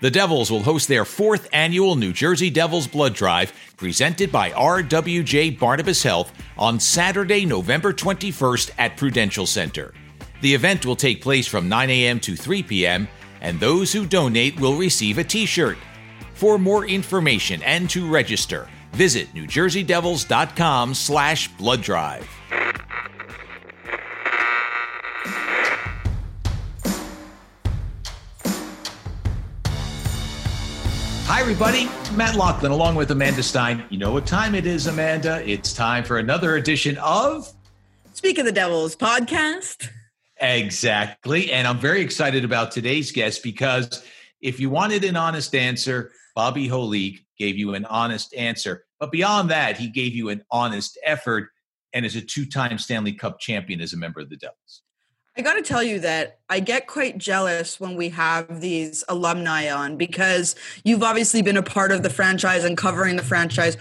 The Devils will host their fourth annual New Jersey Devils Blood Drive, presented by RWJ Barnabas Health, on Saturday, November 21st at Prudential Center. The event will take place from 9 a.m. to 3 p.m., and those who donate will receive a T-shirt. For more information and to register, visit NewJerseyDevils.com/blooddrive. Hi, everybody. Matt Lachlan, along with Amanda Stein. You know what time it is, Amanda. It's time for another edition of Speak of the Devils podcast. Exactly. And I'm very excited about today's guest because if you wanted an honest answer, Bobby Holik gave you an honest answer. But beyond that, he gave you an honest effort and is a two-time Stanley Cup champion as a member of the Devils. I got to tell you that I get quite jealous when we have these alumni on because you've obviously been a part of the franchise and covering the franchise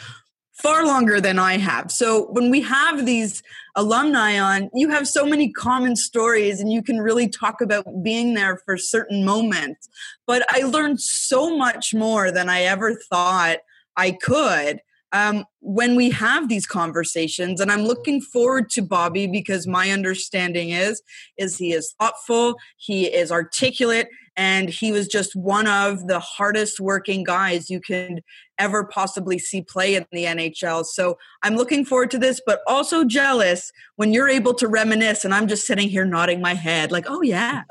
far longer than I have. So when we have these alumni on, you have so many common stories and you can really talk about being there for certain moments. But I learned so much more than I ever thought I could when we have these conversations. And I'm looking forward to Bobby because my understanding is he is thoughtful, he is articulate, and he was just one of the hardest working guys you can ever possibly see play in the NHL. So I'm looking forward to this, but also jealous when you're able to reminisce and I'm just sitting here nodding my head like, oh yeah.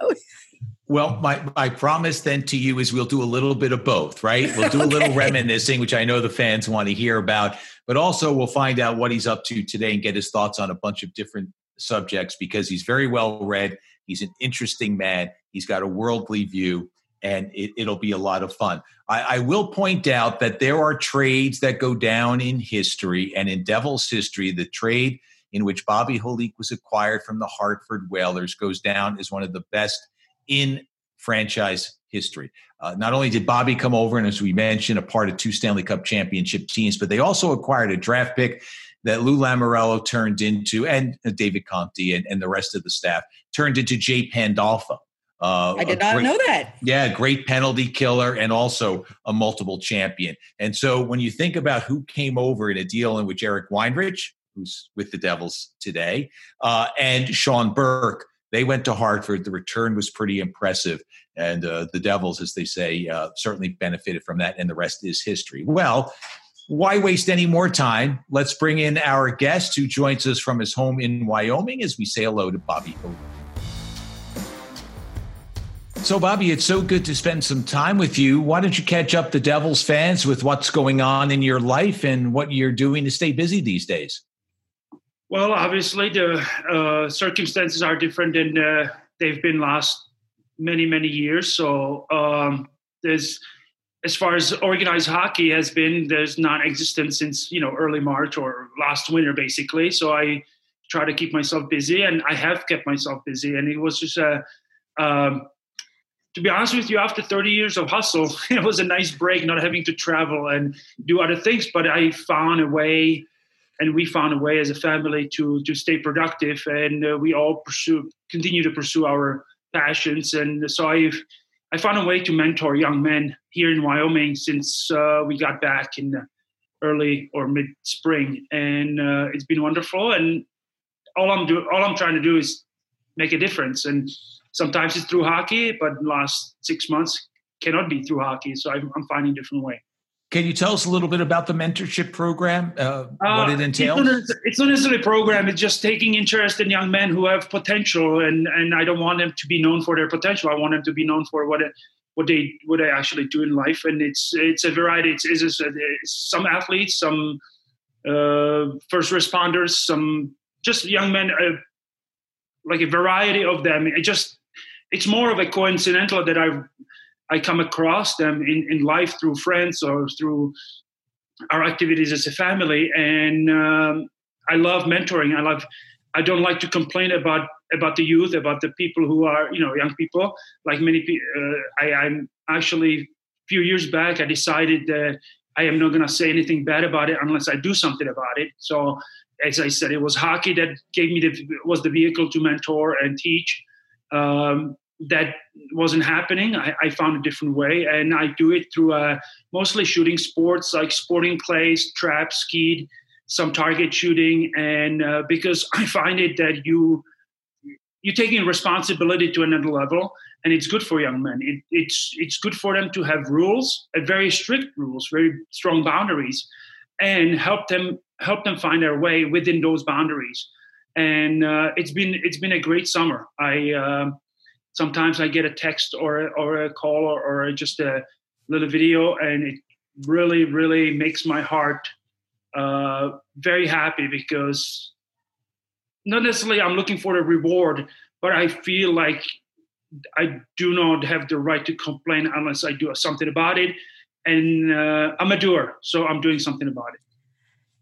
Well, my promise then to you is we'll do a little bit of both, right? We'll do a little reminiscing, which I know the fans want to hear about, but also we'll find out what he's up to today and get his thoughts on a bunch of different subjects because he's very well read. He's an interesting man. He's got a worldly view, and it'll be a lot of fun. I will point out that there are trades that go down in history and in Devils history. The trade in which Bobby Holik was acquired from the Hartford Whalers goes down as one of the best in franchise history. Not only did Bobby come over, and as we mentioned, a part of two Stanley Cup championship teams, but they also acquired a draft pick that Lou Lamorello turned into, and David Conte and the rest of the staff turned into Jay Pandolfo. I did not know that. Yeah, great penalty killer and also a multiple champion. And so when you think about who came over in a deal in which Eric Weinrich, who's with the Devils today, and Sean Burke, they went to Hartford. The return was pretty impressive. And the Devils, as they say, certainly benefited from that. And the rest is history. Well, why waste any more time? Let's bring in our guest who joins us from his home in Wyoming as we say hello to Bobby Holik. So, Bobby, it's so good to spend some time with you. Why don't you catch up the Devils fans with what's going on in your life and what you're doing to stay busy these days? Well, obviously, the circumstances are different than they've been last many, many years. So there's, as far as organized hockey has been, there's non-existent since, early March or last winter, basically. So I try to keep myself busy, and I have kept myself busy. And it was just, to be honest with you, after 30 years of hustle, it was a nice break not having to travel and do other things. But I found a way. And we found a way as a family to stay productive, and we all continue to pursue our passions. And so I found a way to mentor young men here in Wyoming since we got back in the early or mid spring, and it's been wonderful. And all I'm trying to do is make a difference. And sometimes it's through hockey, but the last 6 months cannot be through hockey. So I'm finding a different way. Can you tell us a little bit about the mentorship program, what it entails? It's not necessarily a program. It's just taking interest in young men who have potential, and I don't want them to be known for their potential. I want them to be known for what they actually do in life, and it's a variety. It's some athletes, some first responders, some just young men, like a variety of them. It's more of a coincidental that I come across them in life through friends or through our activities as a family. And I love mentoring. I don't like to complain about the youth, about the people who are, young people. Like many people, I'm actually, a few years back, I decided that I am not going to say anything bad about it unless I do something about it. So as I said, it was hockey that gave me was the vehicle to mentor and teach. that wasn't happening. I found a different way, and I do it through mostly shooting sports like sporting clays, trap, skeet, some target shooting, and because I find it that you're taking responsibility to another level, and it's good for young men. It's good for them to have rules, very strict rules, very strong boundaries, and help them find their way within those boundaries. And it's been a great summer. Sometimes I get a text or a call or just a little video, and it really, really makes my heart very happy, because not necessarily I'm looking for the reward, but I feel like I do not have the right to complain unless I do something about it. And I'm a doer, so I'm doing something about it.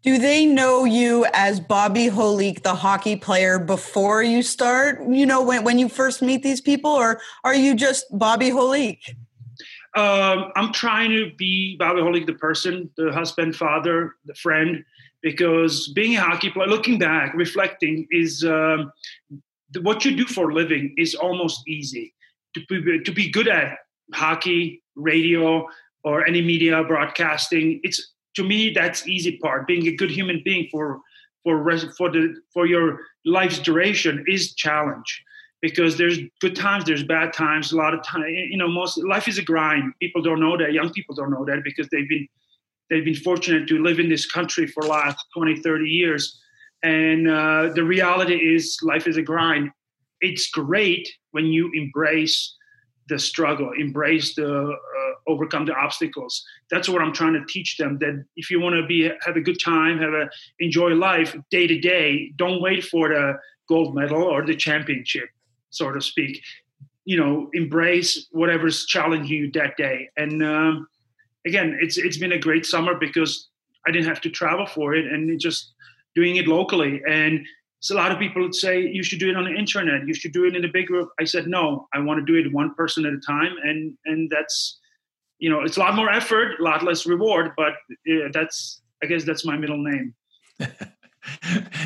Do they know you as Bobby Holik, the hockey player, before you start? You know, when you first meet these people, or are you just Bobby Holik? I'm trying to be Bobby Holik, the person, the husband, father, the friend, because being a hockey player, looking back, reflecting, is what you do for a living is almost easy. To be good at hockey, radio, or any media, broadcasting, it's, to me, that's the easy part. Being a good human being for your life's duration is challenge, because there's good times, there's bad times, a lot of time. You know, most life is a grind. People don't know that. Young people don't know that, because they've been fortunate to live in this country for the last 20, 30 years, and the reality is life is a grind. It's great when you embrace the struggle, overcome the obstacles. That's what I'm trying to teach them, that if you want to have a good time, enjoy life day to day, don't wait for the gold medal or the championship, so to speak. You know, embrace whatever's challenging you that day. And again, it's been a great summer because I didn't have to travel for it, and just doing it locally. And so a lot of people would say, you should do it on the internet, you should do it in a big group. I said, no, I want to do it one person at a time. And that's, you know, it's a lot more effort, a lot less reward, but I guess that's my middle name.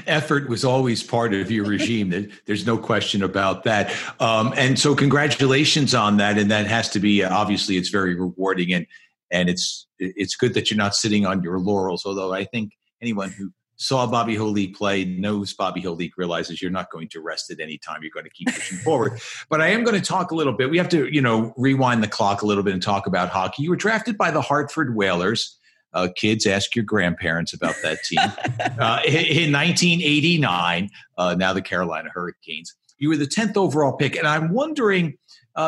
Effort was always part of your regime. There's no question about that. And so congratulations on that. And that has to be, obviously, it's very rewarding. And it's good that you're not sitting on your laurels, although I think anyone who saw Bobby Holik play, knows Bobby Holik, realizes you're not going to rest at any time. You're going to keep pushing forward. But I am going to talk a little bit. We have to, you know, rewind the clock a little bit and talk about hockey. You were drafted by the Hartford Whalers. Kids, ask your grandparents about that team. In 1989, now the Carolina Hurricanes. You were the 10th overall pick. And I'm wondering,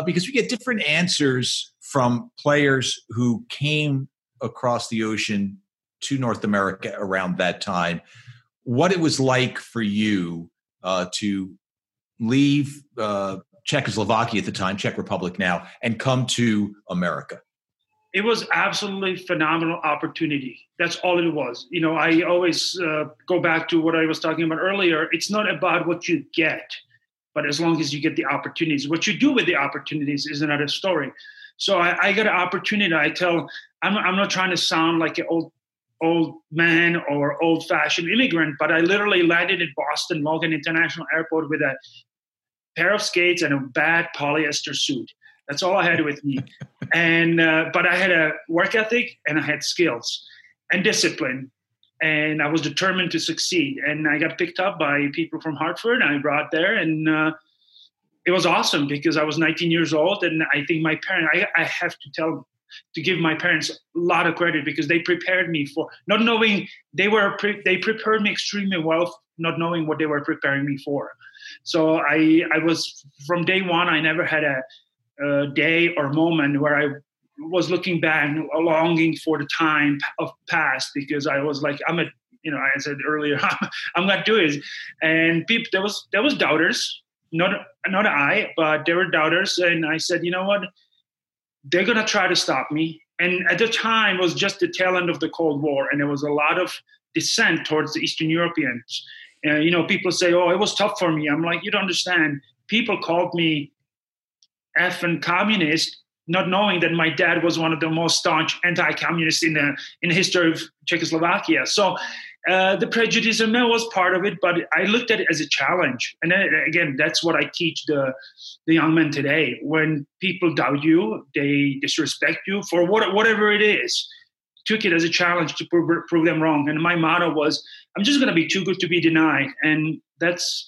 because we get different answers from players who came across the ocean to North America around that time, what it was like for you to leave Czechoslovakia at the time, Czech Republic now, and come to America. It was absolutely phenomenal opportunity. That's all it was. You know, I always go back to what I was talking about earlier. It's not about what you get, but as long as you get the opportunities. What you do with the opportunities is another story. So I got an opportunity. I'm not trying to sound like an old man or old-fashioned immigrant, but I literally landed in Boston Logan International Airport with a pair of skates and a bad polyester suit. That's all I had with me. And but I had a work ethic, and I had skills and discipline, and I was determined to succeed. And I got picked up by people from Hartford, and I brought there, and it was awesome because I was 19 years old, and I think my parents, I have to tell to give my parents a lot of credit because they prepared me for not knowing they prepared me extremely well, not knowing what they were preparing me for. So I was from day one, I never had a day or moment where I was looking back, longing for the time of past, because I was like, I said earlier, I'm going to do it. And people, there was doubters, not I, but there were doubters. And I said, you know what? They're going to try to stop me. And at the time, it was just the tail end of the Cold War, and there was a lot of dissent towards the Eastern Europeans. You know, people say, oh, it was tough for me. I'm like, you don't understand. People called me effing communist, not knowing that my dad was one of the most staunch anti-communists in the history of Czechoslovakia. So The prejudice of men was part of it, but I looked at it as a challenge. And then, again, that's what I teach the young men today. When people doubt you, they disrespect you for whatever it is. Took it as a challenge to prove them wrong. And my motto was, I'm just going to be too good to be denied. And that's,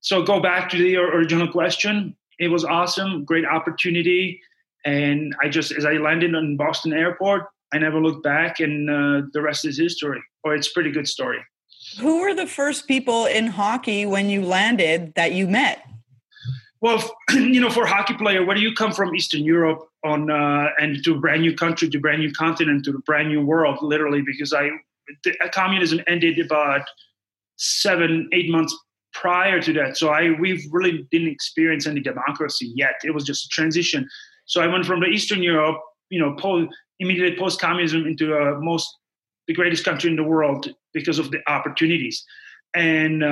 so go back to the original question. It was awesome, great opportunity. And I just, as I landed on Boston Airport, I never looked back, and the rest is history. Or it's a pretty good story. Who were the first people in hockey when you landed that you met? Well, you know, for a hockey player, whether you come from Eastern Europe on and to a brand new country, to a brand new continent, to a brand new world, literally, because communism ended about 7-8 months prior to that. So we really didn't experience any democracy yet. It was just a transition. So I went from the Eastern Europe, you know, immediately post-communism into the greatest country in the world because of the opportunities. And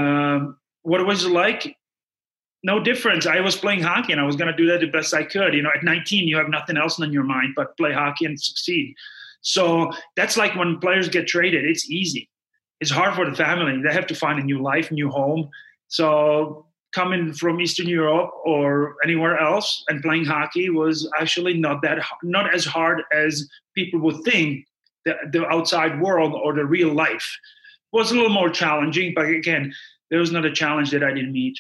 what it was like, no difference. I was playing hockey and I was going to do that the best I could. You know, at 19, you have nothing else on your mind but play hockey and succeed. So that's like when players get traded, it's easy. It's hard for the family. They have to find a new life, new home. So coming from Eastern Europe or anywhere else and playing hockey was actually not as hard as people would think. The outside world or the real life was a little more challenging, but again, there was not a challenge that I didn't meet.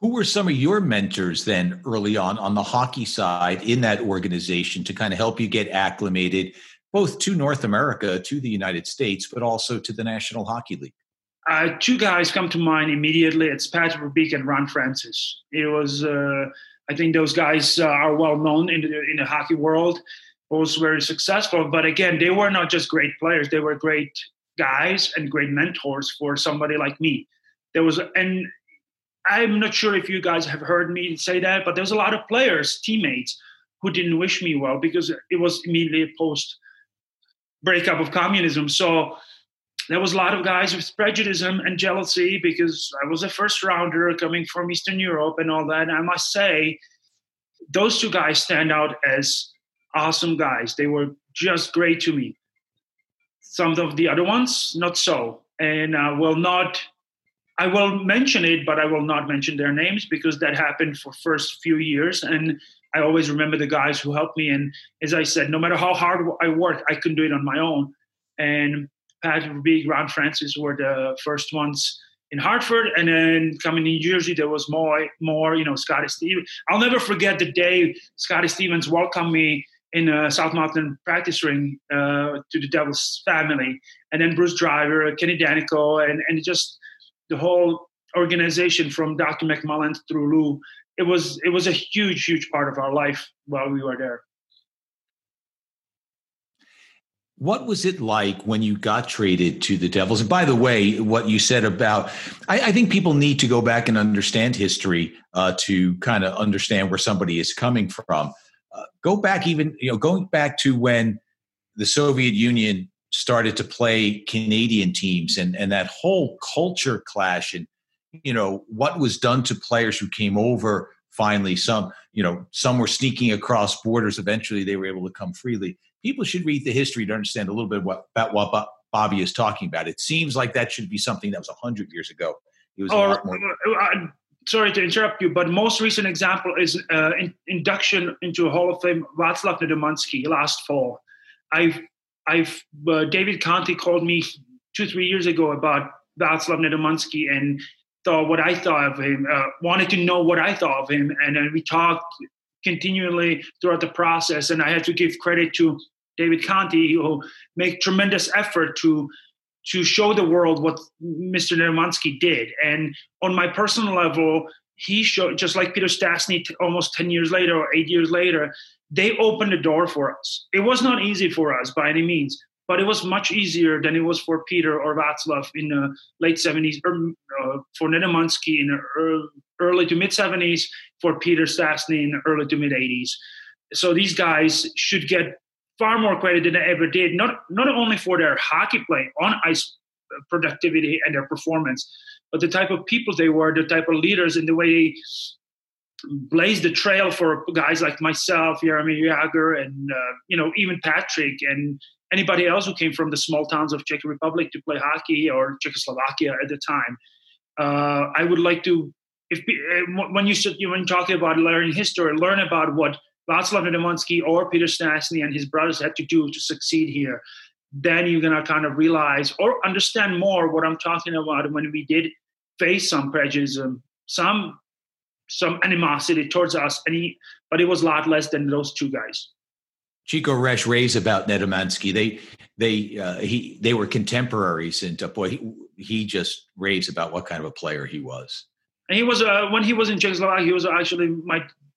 Who were some of your mentors then early on the hockey side in that organization to kind of help you get acclimated both to North America, to the United States, but also to the National Hockey League? Two guys come to mind immediately. It's Patrick Rubik and Ron Francis. It was, I think those guys are well known in the hockey world. Both very successful, but again, they were not just great players. They were great guys and great mentors for somebody like me. And I'm not sure if you guys have heard me say that, but there's a lot of players, teammates, who didn't wish me well because it was immediately post breakup of communism. So there was a lot of guys with prejudice and jealousy because I was a first rounder coming from Eastern Europe and all that. And I must say, those two guys stand out as awesome guys. They were just great to me. Some of the other ones, not so. And I will mention it, but I will not mention their names because that happened for first few years. And I always remember the guys who helped me. And as I said, no matter how hard I worked, I couldn't do it on my own. And Patrick Rubik, Ron Francis were the first ones in Hartford. And then coming in New Jersey, there was more, you know, Scotty Stevens. I'll never forget the day Scotty Stevens welcomed me in a South Mountain practice ring to the Devils family. And then Bruce Driver, Kenny Danico, and just the whole organization from Dr. McMullen through Lou. It was a huge, huge part of our life while we were there. What was it like when you got traded to the Devils? And by the way, what you said about, I think people need to go back and understand history to kind of understand where somebody is coming from. Going back to when the Soviet Union started to play Canadian teams and that whole culture clash and, you know, what was done to players who came over finally. Some were sneaking across borders. Eventually, they were able to come freely. People should read the history to understand a little bit about what Bobby is talking about. It seems like that should be something that was 100 years ago. It was a lot more. Sorry to interrupt you, but most recent example is induction into Hall of Fame, Václav Nedomanský last fall. David Conte called me 2-3 years ago about Václav Nedomanský and thought what I thought of him, wanted to know what I thought of him. And then we talked continually throughout the process. And I had to give credit to David Conte, who made tremendous effort to show the world what Mr. Nedomanský did. And on my personal level, he showed, just like Peter Stastny almost 10 years later or 8 years later, they opened the door for us. It was not easy for us by any means, but it was much easier than it was for Peter or Václav in the late 70s, for Nedomanský in the early to mid 70s, for Peter Stastny in the early to mid 80s. So these guys should get far more credit than they ever did, not only for their hockey play, on-ice productivity and their performance, but the type of people they were, the type of leaders, and the way they blazed the trail for guys like myself, Jaromír Jágr, and even Patrick, and anybody else who came from the small towns of Czech Republic to play hockey or Czechoslovakia at the time. I would like to, when talking about learning history, learn about what Václav Nedomanský or Peter Stastny and his brothers had to do to succeed here. Then you're going to kind of realize or understand more what I'm talking about when we did face some prejudice, some animosity towards us, but it was a lot less than those two guys. Chico Resch raves about Nedomanský. They were contemporaries, and boy, he just raves about what kind of a player he was. And he was when he was in Czechoslovakia, he was actually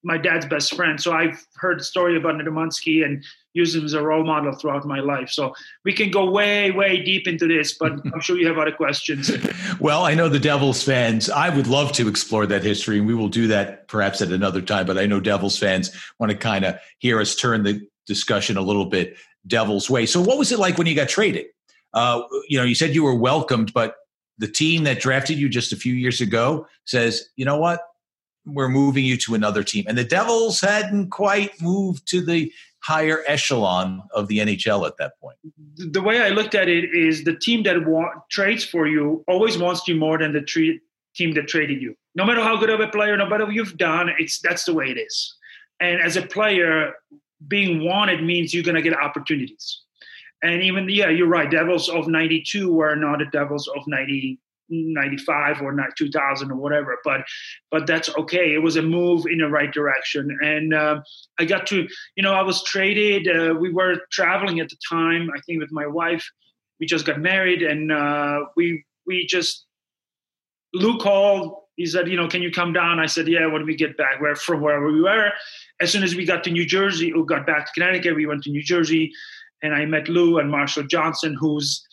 my dad's best friend. So I've heard the story about Nedomanský and used him as a role model throughout my life. So we can go way, way deep into this, but I'm sure you have other questions. Well, I know the Devils fans, I would love to explore that history, and we will do that perhaps at another time. But I know Devils fans want to kind of hear us turn the discussion a little bit Devils way. So what was it like when you got traded? You said you were welcomed, but the team that drafted you just a few years ago says, you know what? We're moving you to another team. And the Devils hadn't quite moved to the higher echelon of the NHL at that point. The way I looked at it is the team that trades for you always wants you more than the team that traded you. No matter how good of a player, no matter what you've done, that's the way it is. And as a player, being wanted means you're going to get opportunities. And even, yeah, you're right, Devils of 92 were not the Devils of 95 or not 2000 or whatever, but that's okay. It was a move in the right direction. And I got to, I was traded. We were traveling at the time, I think with my wife. We just got married, and Lou called. He said, can you come down? I said, yeah, when we get back from wherever we were. As soon as we got to New Jersey, or got back to Connecticut, we went to New Jersey, and I met Lou and Marshall Johnson, who's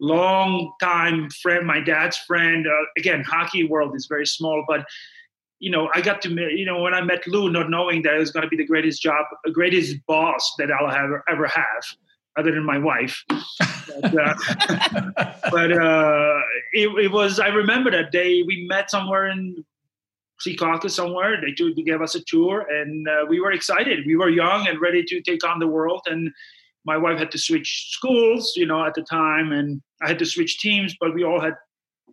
long time friend, my dad's friend. Again, hockey world is very small, but I got to when I met Lou, not knowing that it was going to be the greatest boss that I'll ever have, other than my wife. It was. I remember that day we met somewhere in Secaucus somewhere. They gave us a tour, and we were excited. We were young and ready to take on the world, and my wife had to switch schools, at the time, and I had to switch teams, but we all had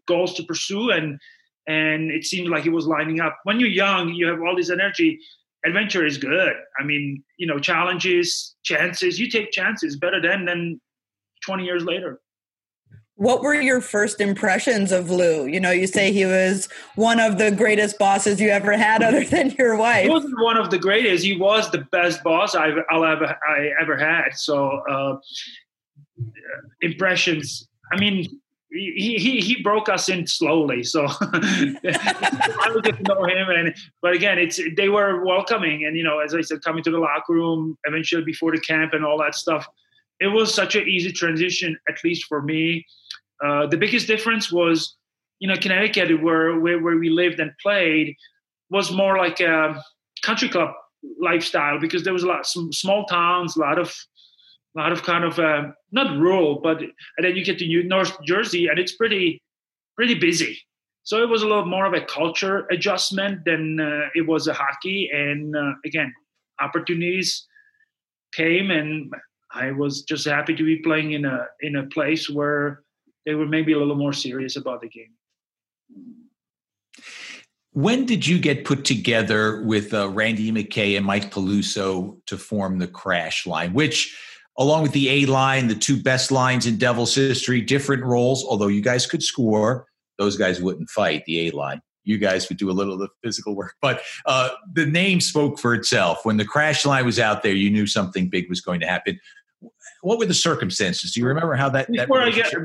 goals to pursue, and it seemed like it was lining up. When you're young, you have all this energy. Adventure is good. I mean, challenges, chances, you take chances better than 20 years later. What were your first impressions of Lou? You say he was one of the greatest bosses you ever had other than your wife. He wasn't one of the greatest. He was the best boss I ever had. So impressions, I mean, he broke us in slowly. So I would get to know him. But again, they were welcoming. And, as I said, coming to the locker room, eventually before the camp and all that stuff, it was such an easy transition, at least for me. The biggest difference was, Connecticut, where we lived and played, was more like a country club lifestyle, because there was some small towns, a lot of kind of not rural, but and then you get to North Jersey and it's pretty busy. So it was a little more of a culture adjustment than it was a hockey. And again, opportunities came, and I was just happy to be playing in a place where they were maybe a little more serious about the game. When did you get put together with Randy McKay and Mike Peluso to form the Crash line, which, along with the A line, the two best lines in Devils history, different roles, although you guys could score, those guys wouldn't fight, the A line. You guys would do a little of the physical work. But the name spoke for itself. When the Crash line was out there, you knew something big was going to happen. What were the circumstances? Do you remember how that before I get to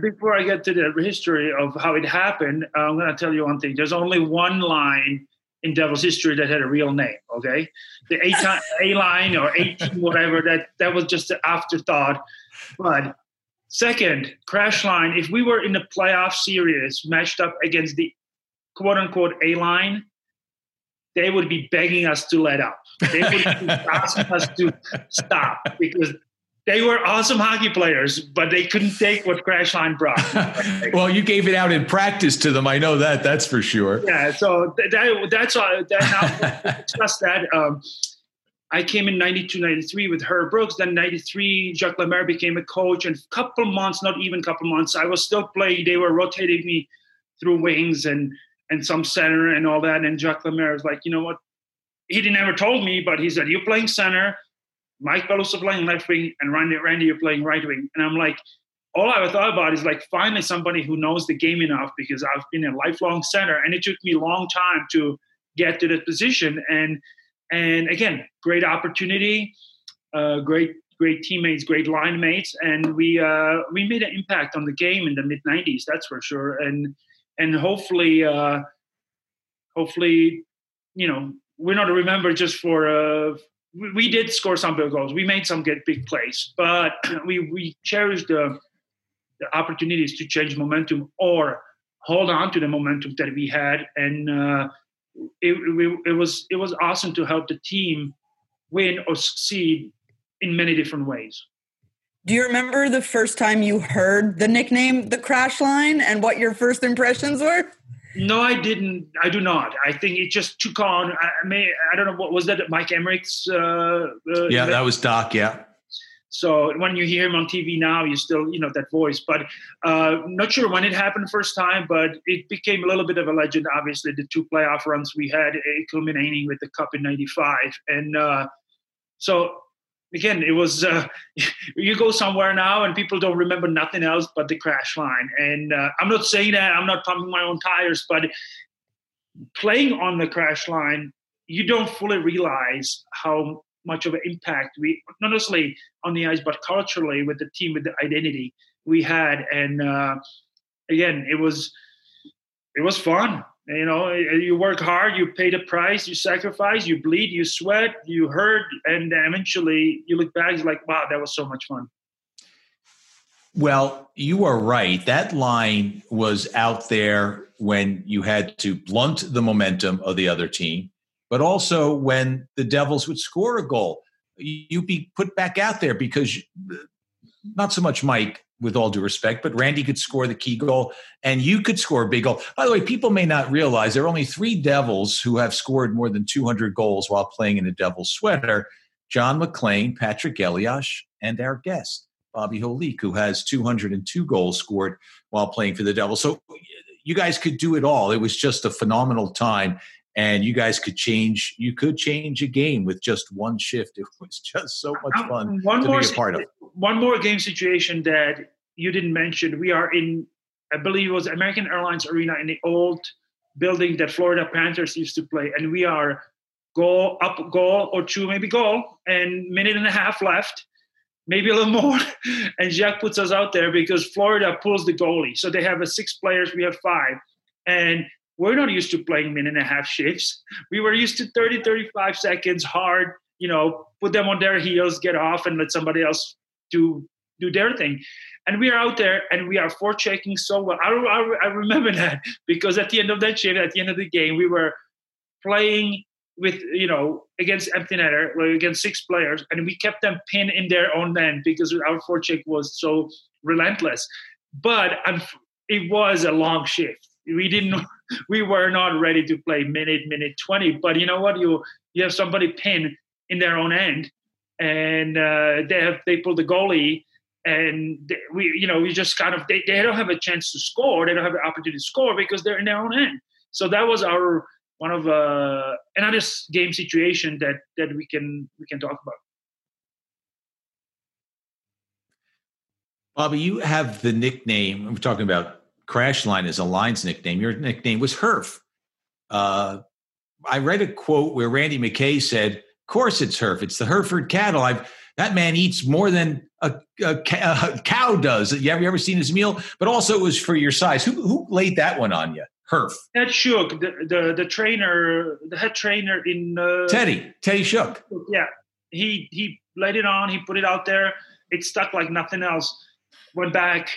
the history of how it happened, I'm going to tell you one thing. There's only one line in Devils history that had a real name, okay? The A line or 18, whatever, that was just an afterthought. But second, Crash line, if we were in the playoff series matched up against the quote-unquote A line, they would be begging us to let up. They would be asking us to stop, because they were awesome hockey players, but they couldn't take what Crash line brought. Well, you gave it out in practice to them. I know that. That's for sure. Yeah. So that's all. Now we'll discuss that. I came in 92, 93 with Herb Brooks. Then 93, Jacques Lemaire became a coach. And a couple months, not even a couple months, I was still playing. They were rotating me through wings and some center and all that. And Jacques Lemaire was like, you know what? He never told me, but he said, you're playing center. Mike Peluso playing left wing. And Randy, you're playing right wing. And I'm like, all I thought about is like, finally somebody who knows the game enough, because I've been a lifelong center. And it took me a long time to get to that position. And again, great opportunity, great teammates, great line mates, and we made an impact on the game in the mid '90s. That's for sure. And hopefully, you know, we're not remembered just for we did score some big goals. We made some big plays, but we cherished the opportunities to change momentum or hold on to the momentum that we had. And It was awesome to help the team win or succeed in many different ways. Do you remember the first time you heard the nickname, the Crash Line, and what your first impressions were? No, I didn't. I do not. I think it just took on. I don't know, what was that, Mike Emmerich's? Yeah, that was Doc, yeah. So when you hear him on TV now, you still, you know, that voice. But not sure when it happened first time, but it became a little bit of a legend, obviously. The two playoff runs we had, culminating with the Cup in 95. And so, again, it was you go somewhere now and people don't remember nothing else but the Crash Line. And I'm not saying that. I'm not pumping my own tires. But playing on the Crash Line, you don't fully realize how much of an impact we, not only on the ice, but culturally with the team, with the identity we had. And again, it was fun. You know, you work hard, you pay the price, you sacrifice, you bleed, you sweat, you hurt, and eventually you look back, it's like, wow, that was so much fun. Well, you are right. That line was out there when you had to blunt the momentum of the other team, but also when the Devils would score a goal, you'd be put back out there because, not so much Mike, with all due respect, but Randy could score the key goal and you could score a big goal. By the way, people may not realize there are only 3 Devils who have scored more than 200 goals while playing in a Devil's sweater: John McClain, Patrick Elias, and our guest, Bobby Holik, who has 202 goals scored while playing for the Devils. So you guys could do it all. It was just a phenomenal time. And you guys could change. You could change a game with just one shift. It was just so much fun to be a part of. One more game situation that you didn't mention. We are in, I believe it was American Airlines Arena, in the old building that Florida Panthers used to play. And we are goal, and minute and a half left, maybe a little more. And Jack puts us out there because Florida pulls the goalie. So they have 6 players. We have 5. And we're not used to playing minute-and-a-half shifts. We were used to 30, 35 seconds, hard, you know, put them on their heels, get off, and let somebody else do their thing. And we are out there, and we are forechecking so well. I remember that because at the end of that shift, at the end of the game, we were playing with, you know, against empty netter, against 6 players, and we kept them pinned in their own end because our forecheck was so relentless. But it was a long shift. We were not ready to play minute 20, but you know what? You have somebody pinned in their own end, and they pull the goalie, and we just kind of they don't have a chance to score. They don't have an opportunity to score because they're in their own end. So that was our one of another game situation that we can talk about. Bobby, you have the nickname. I'm talking about Crash Line is a line's nickname. Your nickname was Herf. I read a quote where Randy McKay said, "Of course it's Herf. It's the Hereford cattle. That man eats more than a cow does. Have you ever seen his meal?" But also it was for your size. Who laid that one on you? Herf. Ted Shook, the trainer, the head trainer in Teddy Shook. Yeah, he laid it on. He put it out there. It stuck like nothing else. Went back.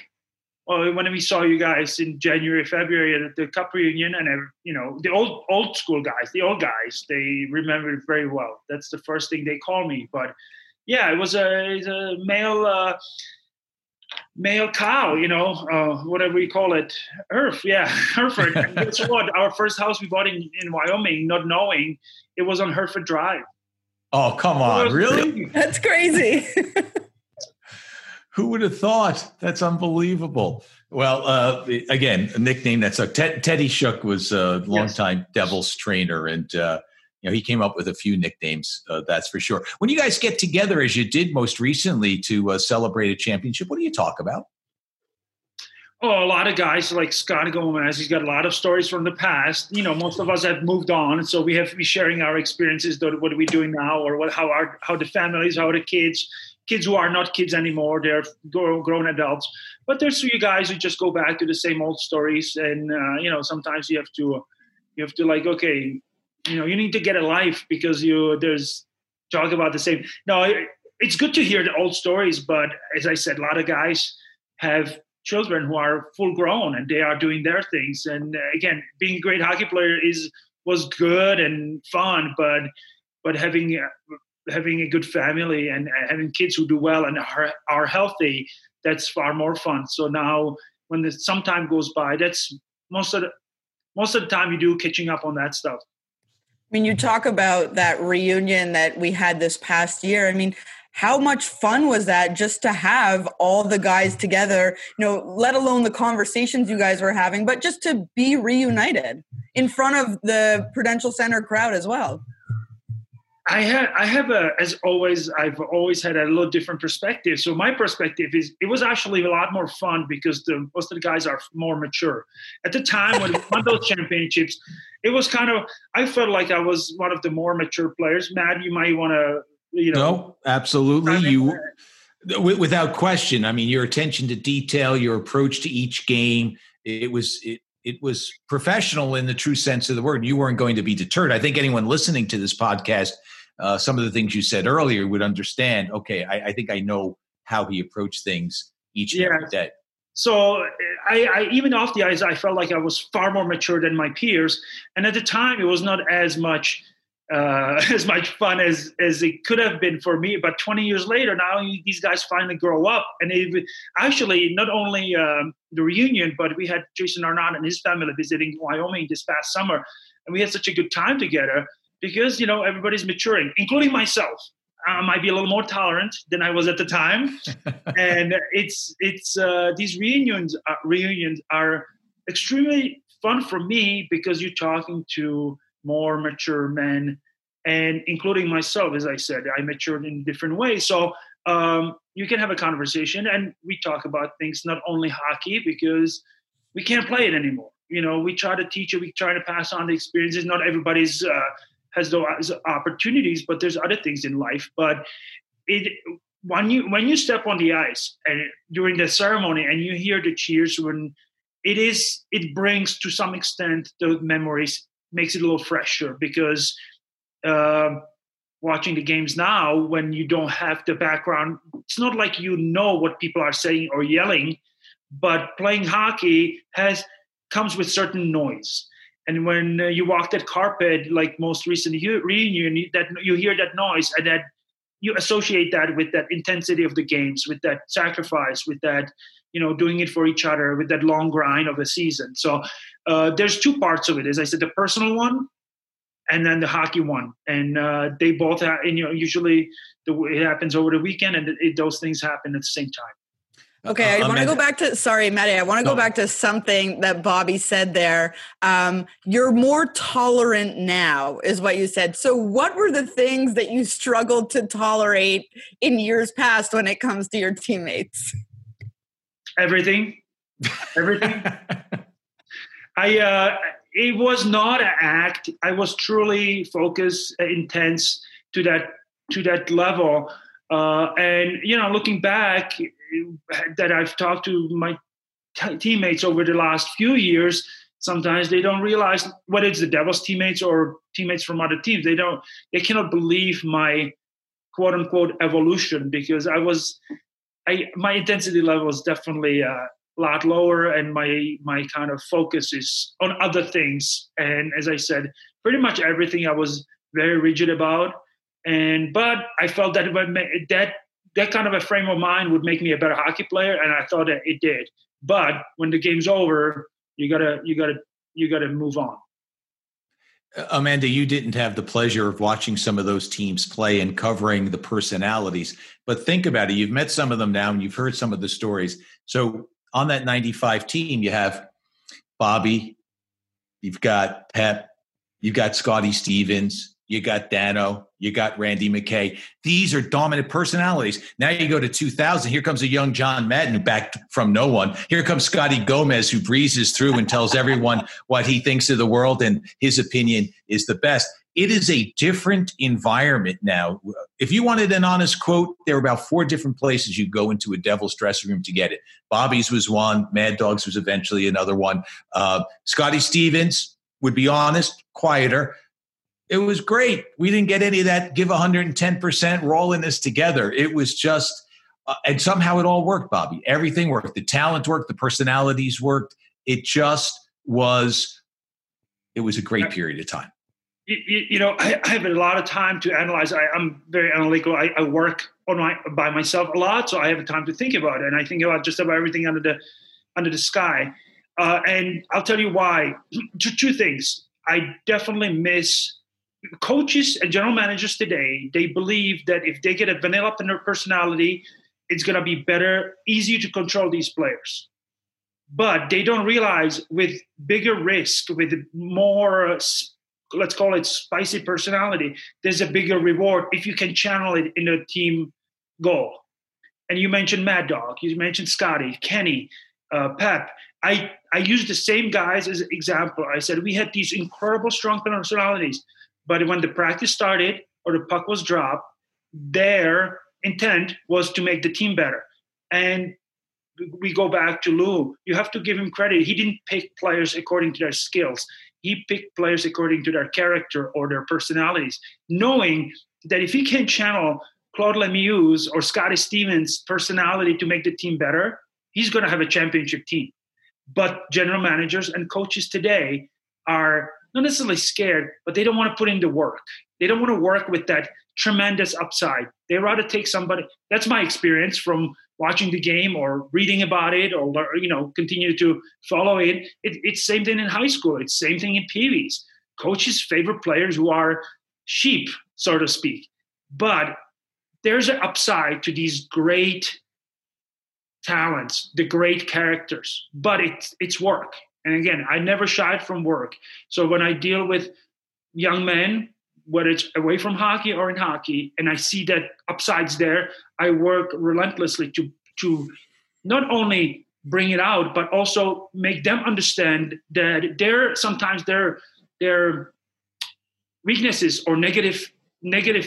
When we saw you guys in January, February at the Cup reunion, and you know, the old school guys, they remember it very well. That's the first thing they call me. But yeah, it's a male cow, you know, whatever we call it, Herf. Yeah, Hereford. And guess what? Our first house we bought in Wyoming, not knowing it was on Hereford Drive. Oh, come on. Really? That's crazy. Who would have thought? That's unbelievable. Well, again, a nickname that sucked. Teddy Shook was a longtime Devils trainer, and he came up with a few nicknames, that's for sure. When you guys get together, as you did most recently, to celebrate a championship, what do you talk about? Oh, a lot of guys like Scott Gomez. He's got a lot of stories from the past. You know, most of us have moved on, so we have to be sharing our experiences. What are we doing now, or how the families, how the kids who are not kids anymore, they're grown adults. But there's you guys who just go back to the same old stories, and sometimes you have to like, okay, you need to get a life because there's talk about the same. No, it's good to hear the old stories, but as I said, a lot of guys have children who are full grown and they are doing their things. And again, being a great hockey player was good and fun, but having a good family and having kids who do well and are healthy, that's far more fun. So now when some time goes by, that's most of the time you do catching up on that stuff. I mean, you talk about that reunion that we had this past year. I mean, how much fun was that just to have all the guys together, let alone the conversations you guys were having, but just to be reunited in front of the Prudential Center crowd as well? I've always had a little different perspective. So my perspective is it was actually a lot more fun because most of the guys are more mature. At the time when we won those championships, it was I felt like I was one of the more mature players. Matt, you might want to, No, absolutely. Without question. I mean, your attention to detail, your approach to each game, it was professional in the true sense of the word. You weren't going to be deterred. I think anyone listening to this podcast, some of the things you said earlier would understand, okay, I think I know how he approached things each and every day. So I even off the ice, I felt like I was far more mature than my peers. And at the time, it was not as much fun as it could have been for me. But 20 years later, now these guys finally grow up. And actually, not only the reunion, but we had Jason Arnott and his family visiting Wyoming this past summer. And we had such a good time together because, everybody's maturing, including myself. I might be a little more tolerant than I was at the time. And these reunions are extremely fun for me because you're talking to more mature men, and including myself, as I said, I matured in different ways. So you can have a conversation, and we talk about things, not only hockey, because we can't play it anymore. We try to teach it, we try to pass on the experiences. Not everybody's has those opportunities, but there's other things in life. But when you step on the ice and during the ceremony, and you hear the cheers, when it brings to some extent the memories. Makes it a little fresher because watching the games now, when you don't have the background, it's not like what people are saying or yelling, but playing hockey comes with certain noise. And when you walk that carpet, like most recent reunion, that you hear that noise, and that you associate that with that intensity of the games, with that sacrifice, with that, doing it for each other, with that long grind of a season. So there's two parts of it. As I said, the personal one and then the hockey one. And they both have, usually it happens over the weekend, and those things happen at the same time. Okay, I want to go back to, sorry, Maddie, I want to go back to something that Bobby said there. You're more tolerant now is what you said. So what were the things that you struggled to tolerate in years past when it comes to your teammates? Everything. It was not an act. I was truly focused, intense to that level. And, looking back that I've talked to my teammates over the last few years, sometimes they don't realize whether it's the Devils teammates or teammates from other teams. They cannot believe my quote unquote evolution because my intensity level is definitely a lot lower, and my kind of focus is on other things. And as I said, pretty much everything I was very rigid about. But I felt that that kind of a frame of mind would make me a better hockey player, and I thought that it did. But when the game's over, you gotta move on. Amanda, you didn't have the pleasure of watching some of those teams play and covering the personalities, but think about it. You've met some of them now and you've heard some of the stories. So on that 95 team, you have Bobby, you've got Pep, you've got Scotty Stevens, you got Dano, you got Randy McKay. These are dominant personalities. Now you go to 2000. Here comes a young John Madden, who backed from no one. Here comes Scotty Gomez, who breezes through and tells everyone what he thinks of the world, and his opinion is the best. It is a different environment now. If you wanted an honest quote, there are about four different places you go into a Devil's dressing room to get it. Bobby's was one. Mad Dog's was eventually another one. Scotty Stevens would be honest, quieter. It was great. We didn't get any of that. Give 110%. We're all in this together. It was just, and somehow it all worked, Bobby. Everything worked. The talent worked. The personalities worked. It just was, it was a great period of time. You know, I have a lot of time to analyze. I'm very analytical. I work by myself a lot, so I have time to think about it. And I think about just about everything under the sky. And I'll tell you why. Two things. I definitely miss coaches and general managers today. They believe that if they get a vanilla personality, it's going to be better, easier to control these players. But they don't realize with bigger risk, with more, let's call it spicy personality, there's a bigger reward if you can channel it in a team goal. And you mentioned Mad Dog. You mentioned Scotty, Kenny, Pep. I used the same guys as an example. I said we had these incredible strong personalities. But when the practice started or the puck was dropped, their intent was to make the team better. And we go back to Lou. You have to give him credit. He didn't pick players according to their skills. He picked players according to their character or their personalities, knowing that if he can channel Claude Lemieux's or Scotty Stevens' personality to make the team better, he's going to have a championship team. But general managers and coaches today are not necessarily scared, but they don't want to put in the work. They don't want to work with that tremendous upside. They rather take somebody. That's my experience from watching the game or reading about it or, you know, continue to follow it. It's same thing in high school. It's same thing in PBs. Coaches favor players who are sheep, so to speak. But there's an upside to these great talents, the great characters, but it's work. And again, I never shied from work. So when I deal with young men, whether it's away from hockey or in hockey, and I see that upside's there, I work relentlessly to not only bring it out, but also make them understand that sometimes their weaknesses or negative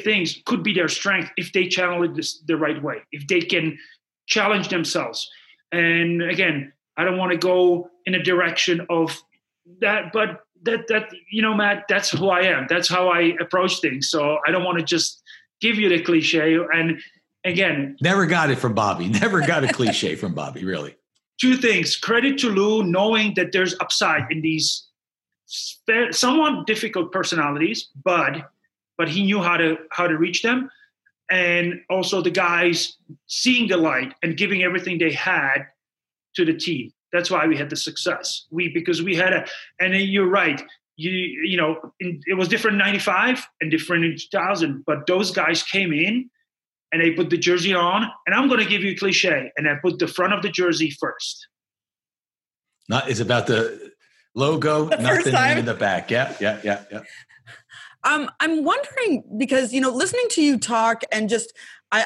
things could be their strength if they channel it the right way, if they can challenge themselves. And again, I don't want to go in a direction of that, but that, you know, Matt, that's who I am. That's how I approach things. So I don't want to just give you the cliche. And again, never got it from Bobby. Never got a cliche from Bobby, really. Two things. Credit to Lou, knowing that there's upside in these somewhat difficult personalities, but he knew how to reach them. And also the guys seeing the light and giving everything they had to the team. That's why we had the success. Because we had and you're right. You know, it was different in 95 and different in 2000. But those guys came in and they put the jersey on. And I'm going to give you a cliche. And I put the front of the jersey first. It's about the logo, nothing in the back. Yeah. I'm wondering because, you know, listening to you talk and just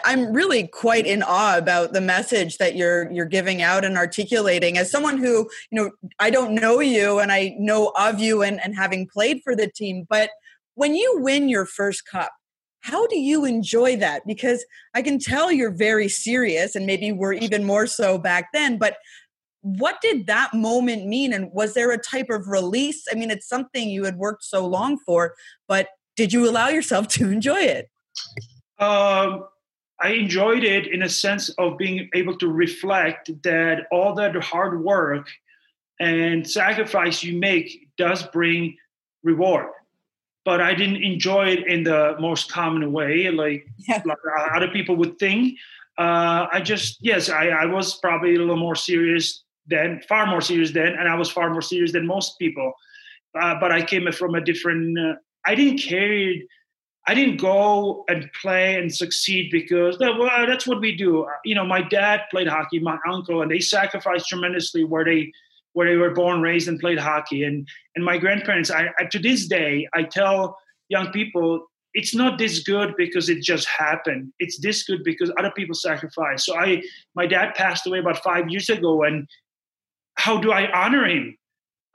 I'm really quite in awe about the message that you're giving out and articulating. As someone who, you know, I don't know you and I know of you and having played for the team, but when you win your first cup, how do you enjoy that? Because I can tell you're very serious and maybe we're even more so back then, but what did that moment mean? And was there a type of release? I mean, it's something you had worked so long for, but did you allow yourself to enjoy it? I enjoyed it in a sense of being able to reflect that all that hard work and sacrifice you make does bring reward. But I didn't enjoy it in the most common way, like other people would think. I was probably a little more serious than, far more serious than most people. but I came from a different. I didn't go and play and succeed because that's what we do. You know, my dad played hockey, my uncle, and they sacrificed tremendously where they were born, raised, and played hockey. And my grandparents, to this day, I tell young people, it's not this good because it just happened. It's this good because other people sacrificed. So my dad passed away about 5 years ago, and how do I honor him?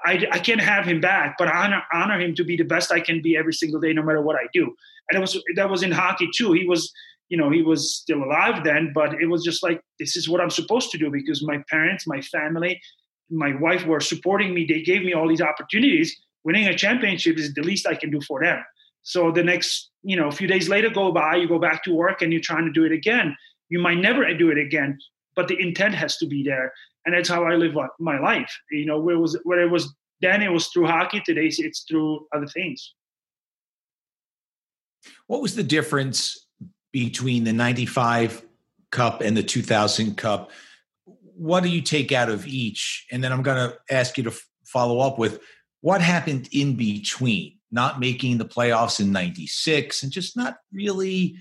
I can't have him back, but I honor him to be the best I can be every single day, no matter what I do. And that was in hockey too. He was, you know, he was still alive then, but it was just like, this is what I'm supposed to do because my parents, my family, my wife were supporting me. They gave me all these opportunities. Winning a championship is the least I can do for them. So the next, you know, a few days later go by, you go back to work and you're trying to do it again. You might never do it again, but the intent has to be there. And that's how I live my life. You know, where it was then, it was through hockey. Today, it's through other things. What was the difference between the 95 Cup and the 2000 Cup? What do you take out of each? And then I'm going to ask you to follow up with what happened in between, not making the playoffs in 96 and just not really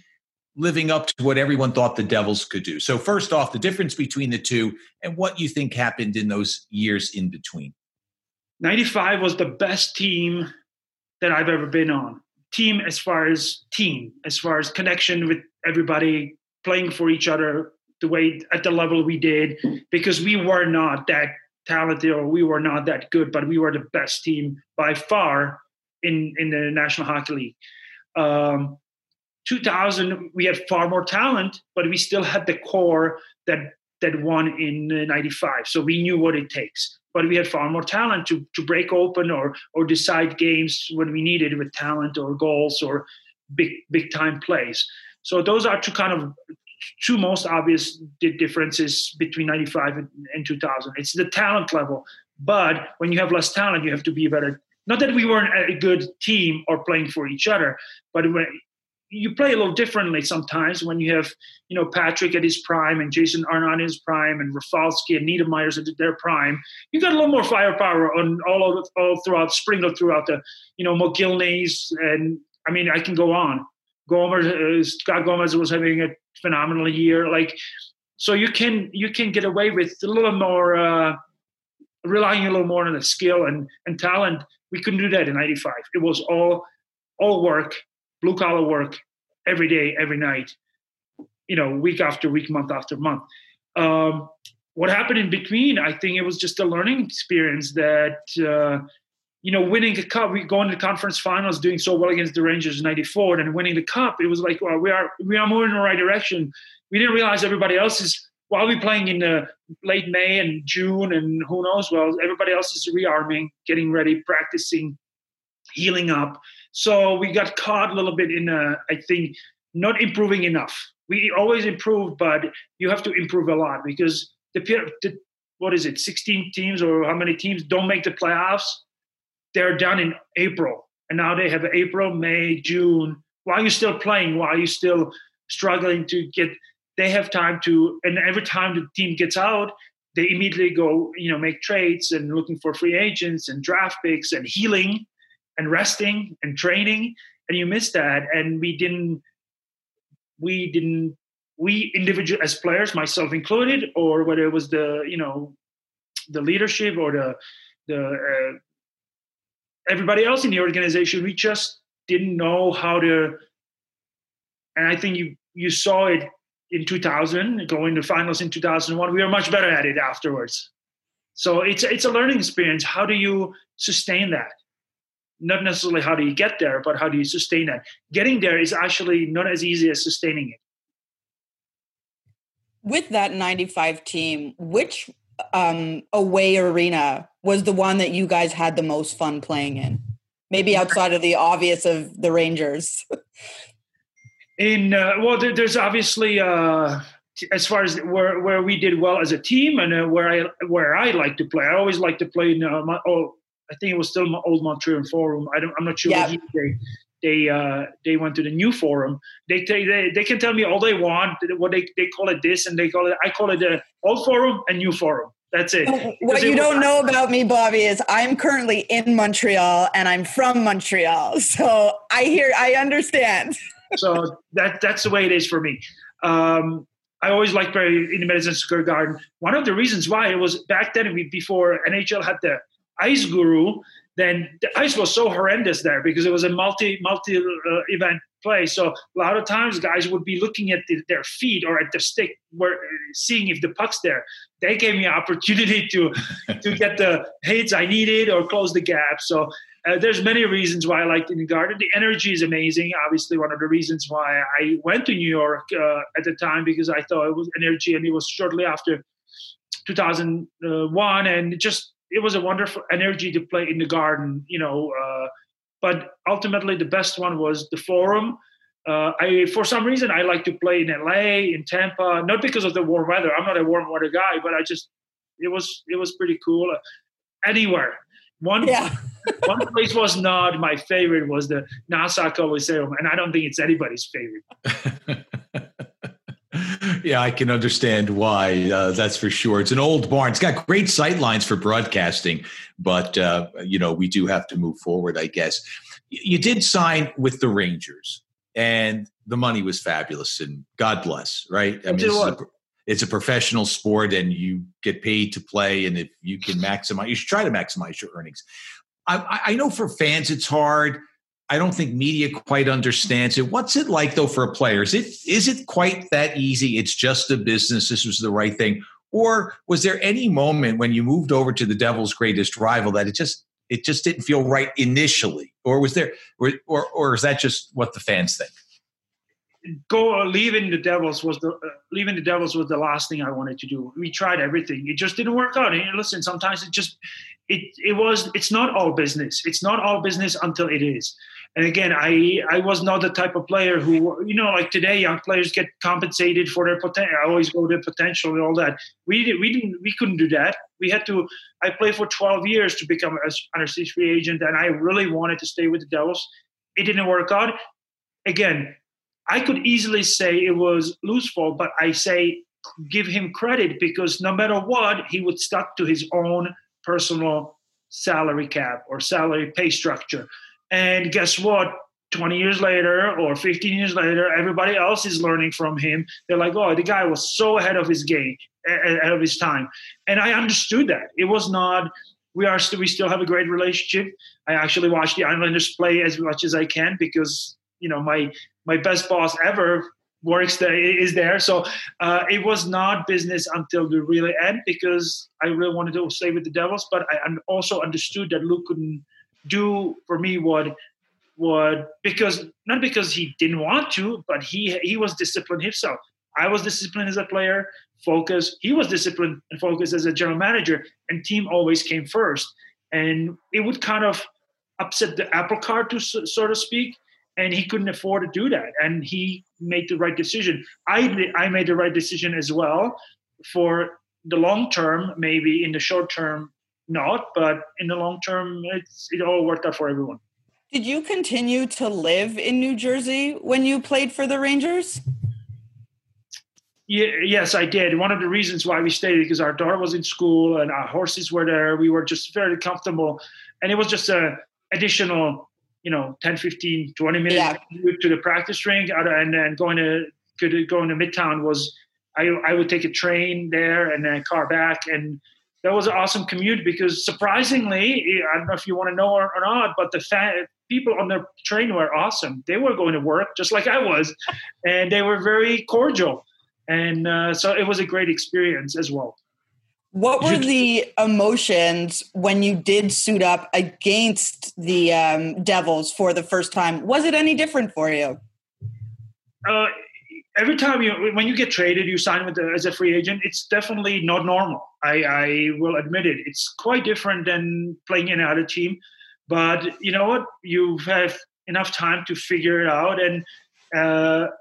living up to what everyone thought the Devils could do. So first off, the difference between the two and what you think happened in those years in between. 95 was the best team that I've ever been on. Team, as far as connection with everybody, playing for each other the way at the level we did, because we were not that talented or we were not that good, but we were the best team by far in the National Hockey League. 2000, we had far more talent, but we still had the core that won in 95. So we knew what it takes, but we had far more talent to break open or decide games when we needed with talent or goals or big time plays. So those are two most obvious differences between 95 and 2000. It's the talent level, but when you have less talent, you have to be better. Not that we weren't a good team or playing for each other, but when you play a little differently sometimes when you have, you know, Patrick at his prime and Jason Arnott at his prime and Rafalski and Niedermeyer's at their prime. You got a little more firepower on all throughout spring or throughout the, you know, McGillney's. And I mean, I can go on. Scott Gomez was having a phenomenal year. Like, so you can get away with a little more, relying a little more on the skill and talent. We couldn't do that in 95. It was all work. Blue collar work every day, every night, you know, week after week, month after month. What happened in between, I think it was just a learning experience that, you know, winning a cup, we go into the conference finals doing so well against the Rangers in 94 and winning the cup. It was like, well, we are moving in the right direction. We didn't realize everybody else is, while we're playing in the late May and June and who knows, well, everybody else is rearming, getting ready, practicing, healing up. So we got caught a little bit in, I think, not improving enough. We always improve, but you have to improve a lot because 16 teams or how many teams don't make the playoffs? They're done in April. And now they have April, May, June. While you're still playing, while you're still struggling to get, they have time to, and every time the team gets out, they immediately go, you know, make trades and looking for free agents and draft picks and healing and resting and training, and you miss that. And we individual as players, myself included, or whether it was the, you know, the leadership or the everybody else in the organization, we just didn't know how to. And I think you saw it in 2000, going to finals in 2001. We were much better at it afterwards. So it's a learning experience. How do you sustain that? Not necessarily how do you get there, but how do you sustain that? Getting there is actually not as easy as sustaining it. With that 95 team, which away arena was the one that you guys had the most fun playing in? Maybe outside of the obvious of the Rangers. There's obviously, as far as where we did well as a team and where I like to play. I always like to play in I think it was still my old Montreal Forum. I'm not sure. Yeah. They went to the new Forum. They can tell me all they want. What they call it this and they call it. I call it the old Forum and new Forum. That's it. What you don't know about me, Bobby, is I'm currently in Montreal and I'm from Montreal. So I understand. So that's the way it is for me. I always liked playing in the Madison Square Garden. One of the reasons why it was back then, before NHL had the Ice Guru, then the ice was so horrendous there because it was a multi-event play. So a lot of times guys would be looking at their feet or at the stick, seeing if the puck's there. They gave me an opportunity to get the hits I needed or close the gap. So there's many reasons why I liked in the Garden. The energy is amazing. Obviously, one of the reasons why I went to New York at the time, because I thought it was energy, and it was shortly after 2001, and it was a wonderful energy to play in the Garden, but ultimately the best one was the Forum. For some reason, I like to play in LA, in Tampa, not because of the warm weather. I'm not a warm weather guy, but it was pretty cool. Anywhere. One place was not my favorite, was the Nassau Coliseum. And I don't think it's anybody's favorite. Yeah, I can understand why. That's for sure. It's an old barn. It's got great sight lines for broadcasting, but we do have to move forward, I guess. You did sign with the Rangers, and the money was fabulous, and God bless, right? I mean, it's a professional sport, and you get paid to play, and if you can maximize, you should try to maximize your earnings. I know for fans it's hard. I don't think media quite understands it. What's it like, though, for a player? Is it quite that easy? It's just a business. This was the right thing. Or was there any moment when you moved over to the Devils' greatest rival that it just didn't feel right initially? Or was there, or is that just what the fans think? Leaving the Devils was the last thing I wanted to do. We tried everything. It just didn't work out. And listen, sometimes it's not all business. It's not all business until it is. And again, I was not the type of player who, like today, young players get compensated for their potential. I always go to potential and all that. We couldn't do that. I played for 12 years to become an unrestricted free agent, and I really wanted to stay with the Devils. It didn't work out. Again, I could easily say it was Lou's fault, but I say give him credit because no matter what, he would stuck to his own personal salary cap or salary pay structure. And guess what? 20 years later or 15 years later, everybody else is learning from him. They're like, oh, the guy was so ahead of his game, ahead of his time. And I understood that. It was not, we still have a great relationship. I actually watch the Islanders play as much as I can because, my best boss ever works there, is there. So it was not business until the really end because I really wanted to stay with the Devils. But I also understood that Lou couldn't do for me because he didn't want to, but he was disciplined himself. I was disciplined as a player, focused. He was disciplined and focused as a general manager, and team always came first. And it would kind of upset the apple cart, to sort of speak. And he couldn't afford to do that. And he made the right decision. I made the right decision as well for the long term, maybe in the short term, not. But in the long term, it all worked out for everyone. Did you continue to live in New Jersey when you played for the Rangers? Yeah, yes, I did. One of the reasons why we stayed because our daughter was in school and our horses were there. We were just very comfortable. And it was just an additional 10, 15, 20 minutes to the practice rink, and then going to Midtown was, I would take a train there and then a car back, and that was an awesome commute because surprisingly, I don't know if you want to know or not, but the people on the train were awesome. They were going to work just like I was, and they were very cordial, and so it was a great experience as well. What were the emotions when you did suit up against the Devils for the first time? Was it any different for you? Every time when you get traded, you sign as a free agent. It's definitely not normal. I will admit it. It's quite different than playing in another team. But you know what? You have enough time to figure it out. And but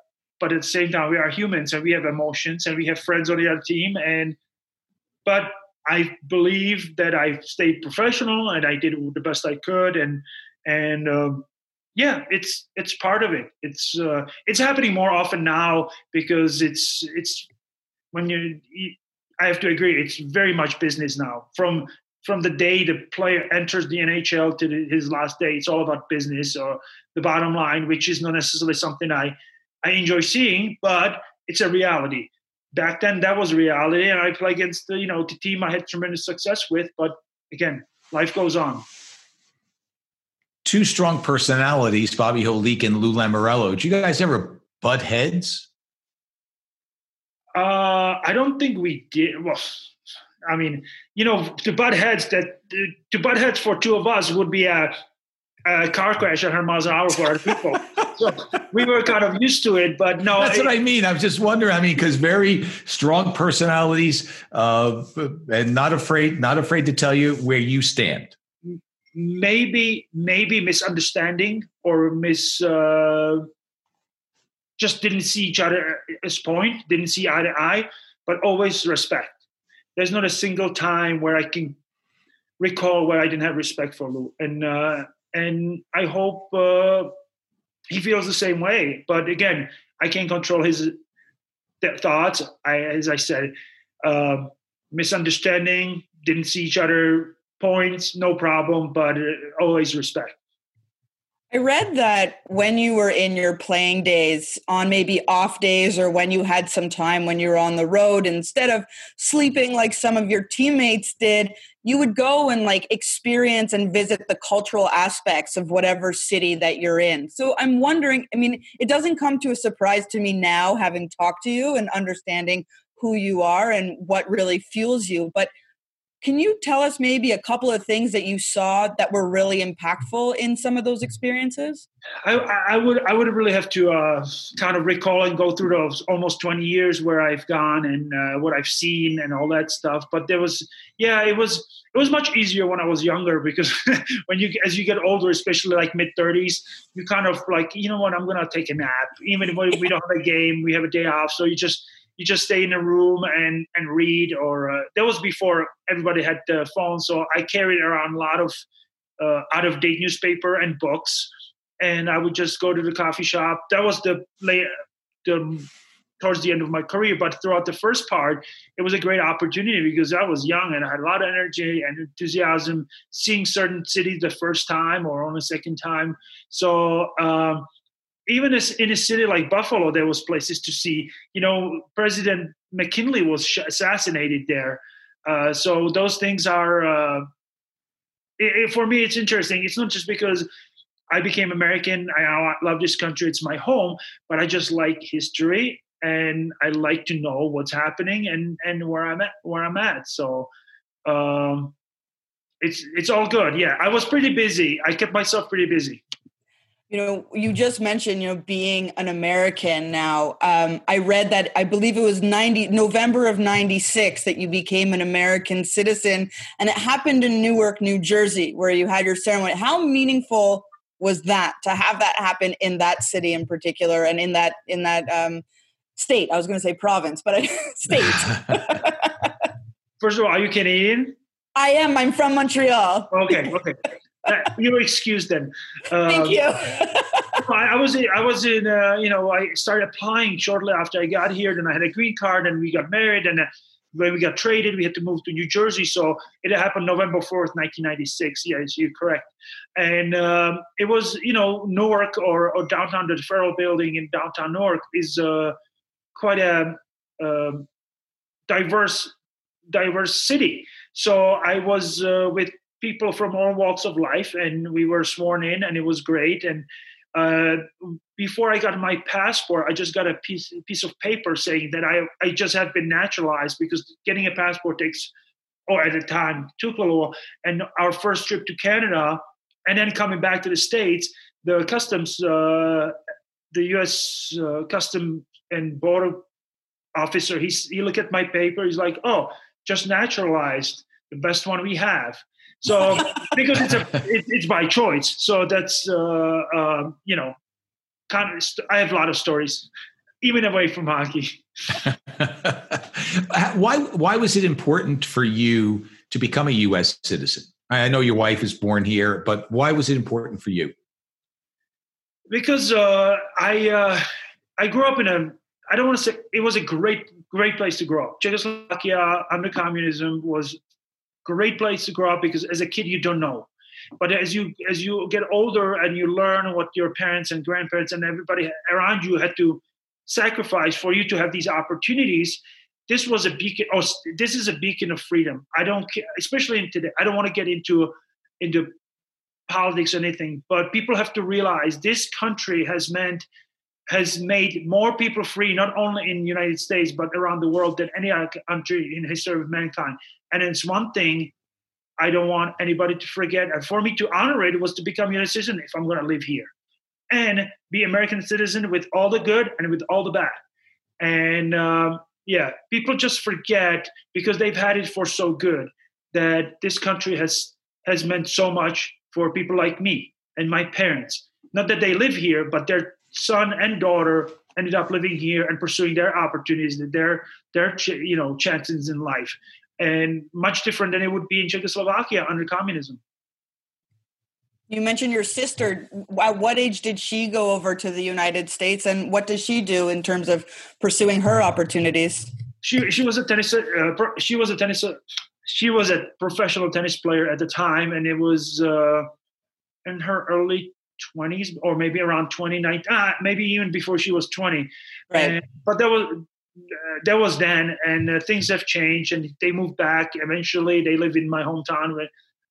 at the same time, we are humans and we have emotions and we have friends on the other team and. But I believe that I stayed professional and I did the best I could. And it's part of it. It's happening more often now because it's when you I have to agree, it's very much business now. From the day the player enters the NHL to his last day, it's all about business or the bottom line, which is not necessarily something I enjoy seeing, but it's a reality. Back then, that was reality, and I play against the team I had tremendous success with. But again, life goes on. Two strong personalities, Bobby Holik and Lou Lamorello. Did you guys ever butt heads? I don't think we did. Well, I mean, to butt heads for two of us would be a car crash at 100 miles an hour for other people. So we were kind of used to it, but no. That's what I mean. I was just wondering, because very strong personalities and not afraid to tell you where you stand. Maybe misunderstanding or just didn't see each other at this point, didn't see eye to eye, but always respect. There's not a single time where I can recall where I didn't have respect for Lou. And I hope he feels the same way. But again, I can't control his thoughts. As I said, misunderstanding, didn't see each other, points, no problem, but always respect. I read that when you were in your playing days, on maybe off days or when you had some time when you were on the road, instead of sleeping like some of your teammates did, you would go and experience and visit the cultural aspects of whatever city that you're in. So I'm wondering, it doesn't come to a surprise to me now, having talked to you and understanding who you are and what really fuels you, but can you tell us maybe a couple of things that you saw that were really impactful in some of those experiences? I would really have to kind of recall and go through those almost 20 years where I've gone and what I've seen and all that stuff. But it was much easier when I was younger, because as you get older, especially mid-30s, you kind of you know what, I'm going to take a nap. Even when we don't have a game, we have a day off. So you just stay in a room and read, or that was before everybody had the phone. So I carried around a lot of out-of-date newspaper and books, and I would just go to the coffee shop. That was towards the end of my career. But throughout the first part, it was a great opportunity because I was young and I had a lot of energy and enthusiasm, seeing certain cities the first time or on the second time. So, even in a city like Buffalo, there was places to see. President McKinley was assassinated there. So those things are, for me, it's interesting. It's not just because I became American. I love this country. It's my home. But I just like history, and I like to know what's happening and where I'm at. So it's all good. Yeah, I was pretty busy. I kept myself pretty busy. You just mentioned, being an American now. I read that, I believe it was November of 96 that you became an American citizen, and it happened in Newark, New Jersey, where you had your ceremony. How meaningful was that, to have that happen in that city in particular and in that state? I was going to say province, but state. First of all, are you Canadian? I am. I'm from Montreal. Okay. You were excused then. Thank you. I was in, I started applying shortly after I got here. Then I had a green card, and we got married. And when we got traded, we had to move to New Jersey. So it happened November 4th, 1996. Yes, you're correct. And it was, Newark or downtown, the Federal Building in downtown Newark is quite a diverse city. So I was with people from all walks of life, and we were sworn in, and it was great. And before I got my passport, I just got a piece of paper saying that I just have been naturalized, because getting a passport took a little. And our first trip to Canada, and then coming back to the States, the customs, the U.S. Custom and Border officer, he looked at my paper. He's like, "Oh, just naturalized, the best one we have." So, because it's by choice. So that's, I have a lot of stories, even away from hockey. Why was it important for you to become a U.S. citizen? I know your wife is born here, but why was it important for you? Because I grew up in a I don't want to say it was a great place to grow up. Czechoslovakia under communism was a great place to grow up because as a kid you don't know. But as you get older and you learn what your parents and grandparents and everybody around you had to sacrifice for you to have these opportunities, this was a beacon. Oh, this is a beacon of freedom. I don't care, especially in today. I don't want to get into politics or anything, but people have to realize this country has made more people free, not only in the United States, but around the world than any other country in the history of mankind. And it's one thing I don't want anybody to forget. And for me to honor it was to become a U.S. citizen if I'm going to live here and be American citizen with all the good and with all the bad. And people just forget because they've had it for so good that this country has meant so much for people like me and my parents. Not that they live here, but their son and daughter ended up living here and pursuing their opportunities, their chances in life. And much different than it would be in Czechoslovakia under communism. You mentioned your sister. At what age did she go over to the United States, and what does she do in terms of pursuing her opportunities? She was a tennis she was a professional tennis player at the time, and it was in her early 20s, or maybe around 29, maybe even before she was 20. Right. But that was then, and things have changed, and they moved back. Eventually, they live in my hometown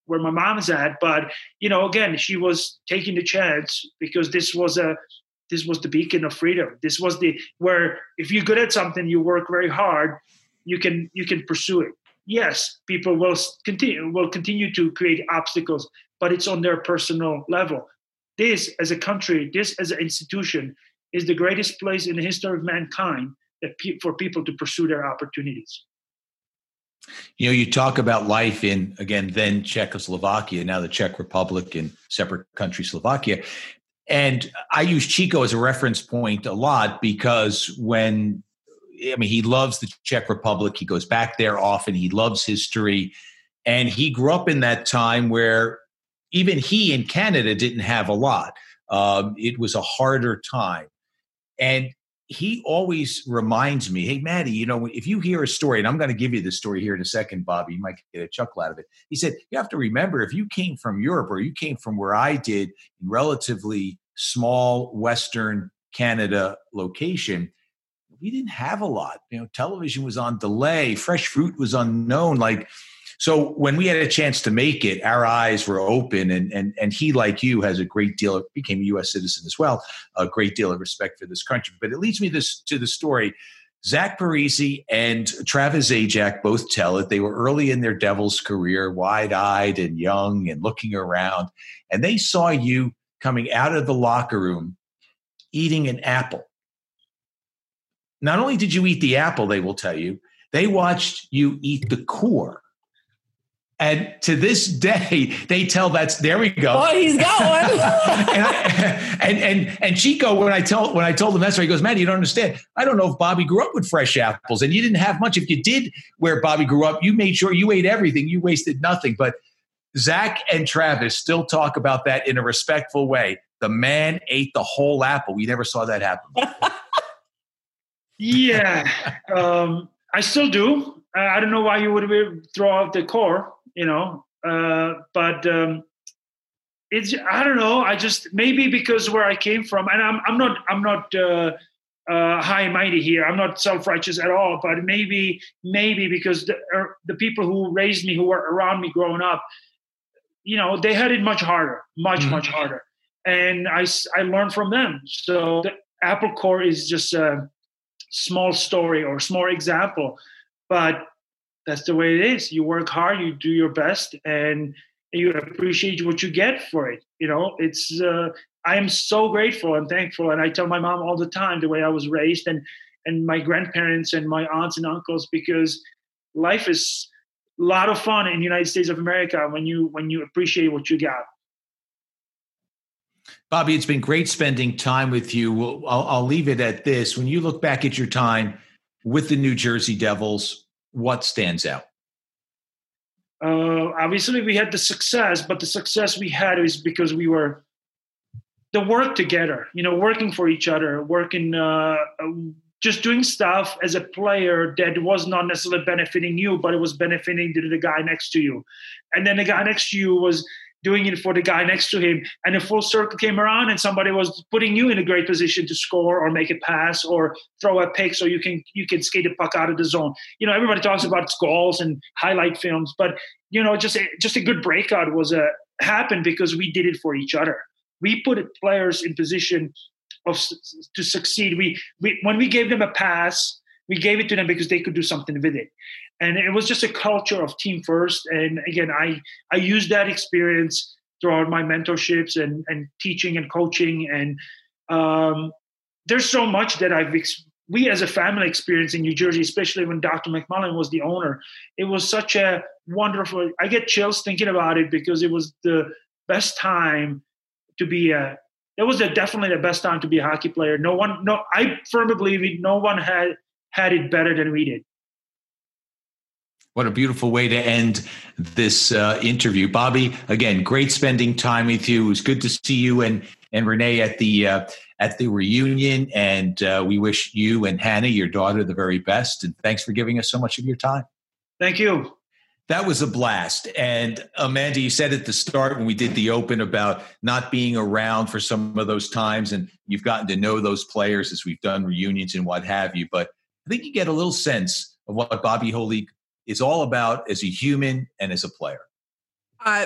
where my mom's at. But again, she was taking the chance because this was the beacon of freedom. This was where if you're good at something, you work very hard, you can pursue it. Yes, people will continue to create obstacles, but it's on their personal level. This, as a country, this as an institution, is the greatest place in the history of mankind for people to pursue their opportunities. You talk about life in, again, then Czechoslovakia, now the Czech Republic and separate country Slovakia. And I use Chico as a reference point a lot because he loves the Czech Republic. He goes back there often. He loves history. And he grew up in that time where even he in Canada didn't have a lot. It was a harder time. And he always reminds me, hey, Maddie, if you hear a story, and I'm going to give you the story here in a second, Bobby, you might get a chuckle out of it. He said, you have to remember, if you came from Europe or you came from where I did, in relatively small Western Canada location, we didn't have a lot. Television was on delay. Fresh fruit was unknown. So when we had a chance to make it, our eyes were open, and he, like you, has a great deal of, became a U.S. citizen as well, a great deal of respect for this country. But it leads me to the story. Zach Parisi and Travis Ajak both tell it. They were early in their Devils career, wide-eyed and young and looking around. And they saw you coming out of the locker room eating an apple. Not only did you eat the apple, they will tell you, they watched you eat the core. And to this day, they tell there we go. Oh, he's got one. and Chico, when I told him that story, he goes, Maddie, you don't understand. I don't know if Bobby grew up with fresh apples, and you didn't have much. If you did, where Bobby grew up, you made sure you ate everything. You wasted nothing. But Zach and Travis still talk about that in a respectful way. The man ate the whole apple. We never saw that happen. I still do. I don't know why you would throw out the core, but it's, I don't know. I just, maybe because where I came from, and I'm not high and mighty here. I'm not self-righteous at all, but maybe because the people who raised me, who were around me growing up, they had it much harder, much harder. And I learned from them. So the apple core is just a small story or small example. But that's the way it is. You work hard, you do your best, and you appreciate what you get for it. It's. I am so grateful and thankful, and I tell my mom all the time the way I was raised, and my grandparents and my aunts and uncles, because life is a lot of fun in the United States of America when you appreciate what you got. Bobby, it's been great spending time with you. I'll leave it at this. When you look back at your time with the New Jersey Devils, what stands out? Obviously, we had the success, but the success we had is because we were the work together, working for each other, working just doing stuff as a player that was not necessarily benefiting you, but it was benefiting the guy next to you. And then the guy next to you was doing it for the guy next to him. And a full circle came around and somebody was putting you in a great position to score or make a pass or throw a pick so you can skate the puck out of the zone. You know, everybody talks about goals and highlight films, but, you know, just a good breakout happened because we did it for each other. We put players in position to succeed. When we gave them a pass, we gave it to them because they could do something with it. And it was just a culture of team first. And again, I used that experience throughout my mentorships and teaching and coaching. And there's so much that we as a family experienced in New Jersey, especially when Dr. McMullen was the owner. It was such a wonderful, I get chills thinking about it because it was the best time to be definitely the best time to be a hockey player. I firmly believe it. No one had it better than we did. What a beautiful way to end this interview. Bobby, again, great spending time with you. It was good to see you and Renee at the reunion. And we wish you and Hannah, your daughter, the very best. And thanks for giving us so much of your time. Thank you. That was a blast. And Amanda, you said at the start when we did the open about not being around for some of those times. And you've gotten to know those players as we've done reunions and what have you. But I think you get a little sense of what Bobby Holik is all about as a human and as a player.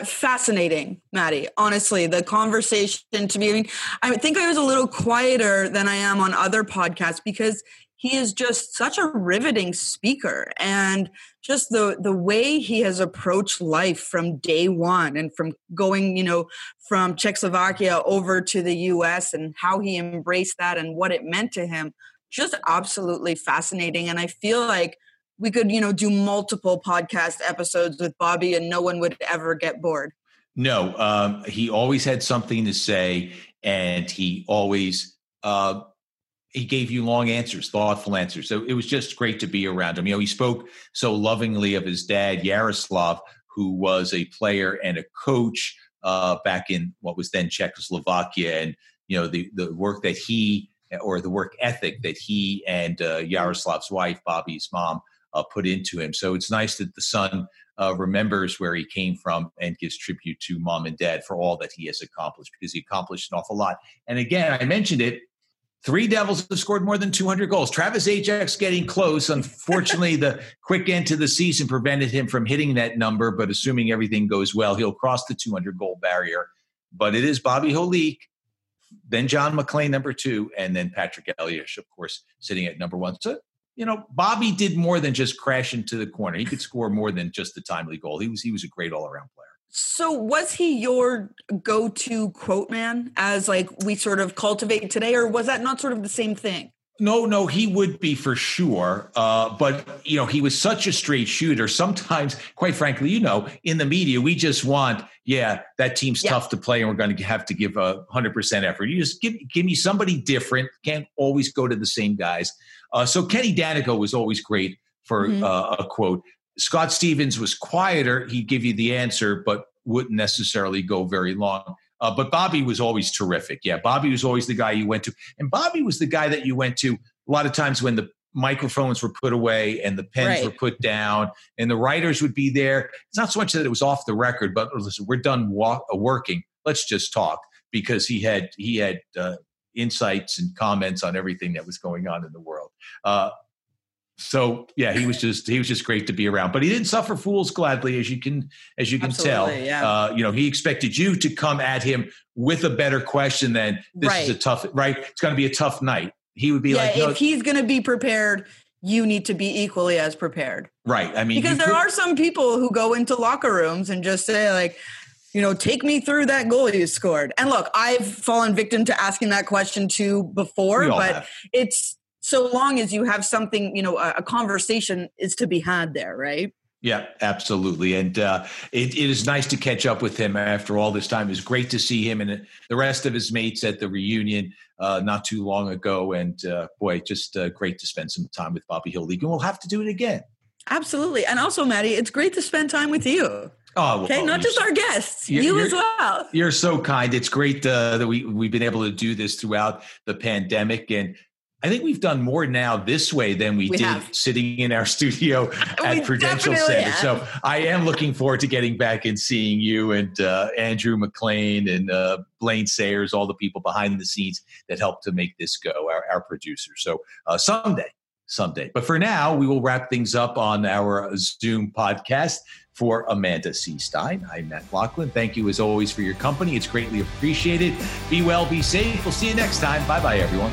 Fascinating, Maddie. Honestly, the conversation to me, I think I was a little quieter than I am on other podcasts because he is just such a riveting speaker. And just the way he has approached life from day one and from going, you know, from Czechoslovakia over to the U.S. and how he embraced that and what it meant to him. Just absolutely fascinating. And I feel like we could, you know, do multiple podcast episodes with Bobby and no one would ever get bored. No, he always had something to say and he always, he gave you long answers, thoughtful answers. So it was just great to be around him. You know, he spoke so lovingly of his dad, Yaroslav, who was a player and a coach back in what was then Czechoslovakia. And, you know, the work that he or the work ethic that he and Yaroslav's wife, Bobby's mom, put into him. So it's nice that the son remembers where he came from and gives tribute to mom and dad for all that he has accomplished, because he accomplished an awful lot. And again, I mentioned it, 3 Devils have scored more than 200 goals. Travis Ajax getting close. Unfortunately, the quick end to the season prevented him from hitting that number, but assuming everything goes well, he'll cross the 200-goal barrier. But it is Bobby Holik, then John McClain, number 2, and then Patrick Elias, of course, sitting at number 1. So, you know, Bobby did more than just crash into the corner. He could score more than just the timely goal. He was a great all-around player. So was he your go-to quote man as, like, we sort of cultivate today, or was that not sort of the same thing? No, he would be for sure. But, you know, he was such a straight shooter. Sometimes, quite frankly, you know, in the media, we just want, that team's tough to play and we're going to have to give 100% effort. You just give me somebody different. Can't always go to the same guys. So Kenny Danico was always great for a quote. Scott Stevens was quieter. He'd give you the answer, but wouldn't necessarily go very long. But Bobby was always terrific. Yeah, Bobby was always the guy you went to. And Bobby was the guy that you went to a lot of times when the microphones were put away and the pens were put down and the writers would be there. It's not so much that it was off the record, but listen, we're done working. Let's just talk, because he had insights and comments on everything that was going on in the world. So yeah, he was just great to be around, but he didn't suffer fools gladly, as you can Absolutely, tell. Yeah. You know, he expected you to come at him with a better question than this is a tough, right? It's going to be a tough night. He would be like, no, if he's going to be prepared, you need to be equally as prepared. Right. I mean, because there are some people who go into locker rooms and just say, like, you know, take me through that goal you scored. And look, I've fallen victim to asking that question too before, but it's, so long as you have something, you know, a conversation is to be had there, right? Yeah, absolutely. And it is nice to catch up with him after all this time. It was great to see him and the rest of his mates at the reunion not too long ago. And boy, just great to spend some time with Bobby Holik. And we'll have to do it again. Absolutely. And also, Maddie, it's great to spend time with you. Oh, well, okay, not just our guests, you as well. You're so kind. It's great that we've been able to do this throughout the pandemic. And I think we've done more now this way than we did sitting in our studio at Prudential Center. Have. So I am looking forward to getting back and seeing you and Andrew McClain and Blaine Sayers, all the people behind the scenes that helped to make this go, our producer. So someday. But for now, we will wrap things up on our Zoom podcast. For Amanda C. Stein, I'm Matt Lachlan. Thank you, as always, for your company. It's greatly appreciated. Be well, be safe. We'll see you next time. Bye-bye, everyone.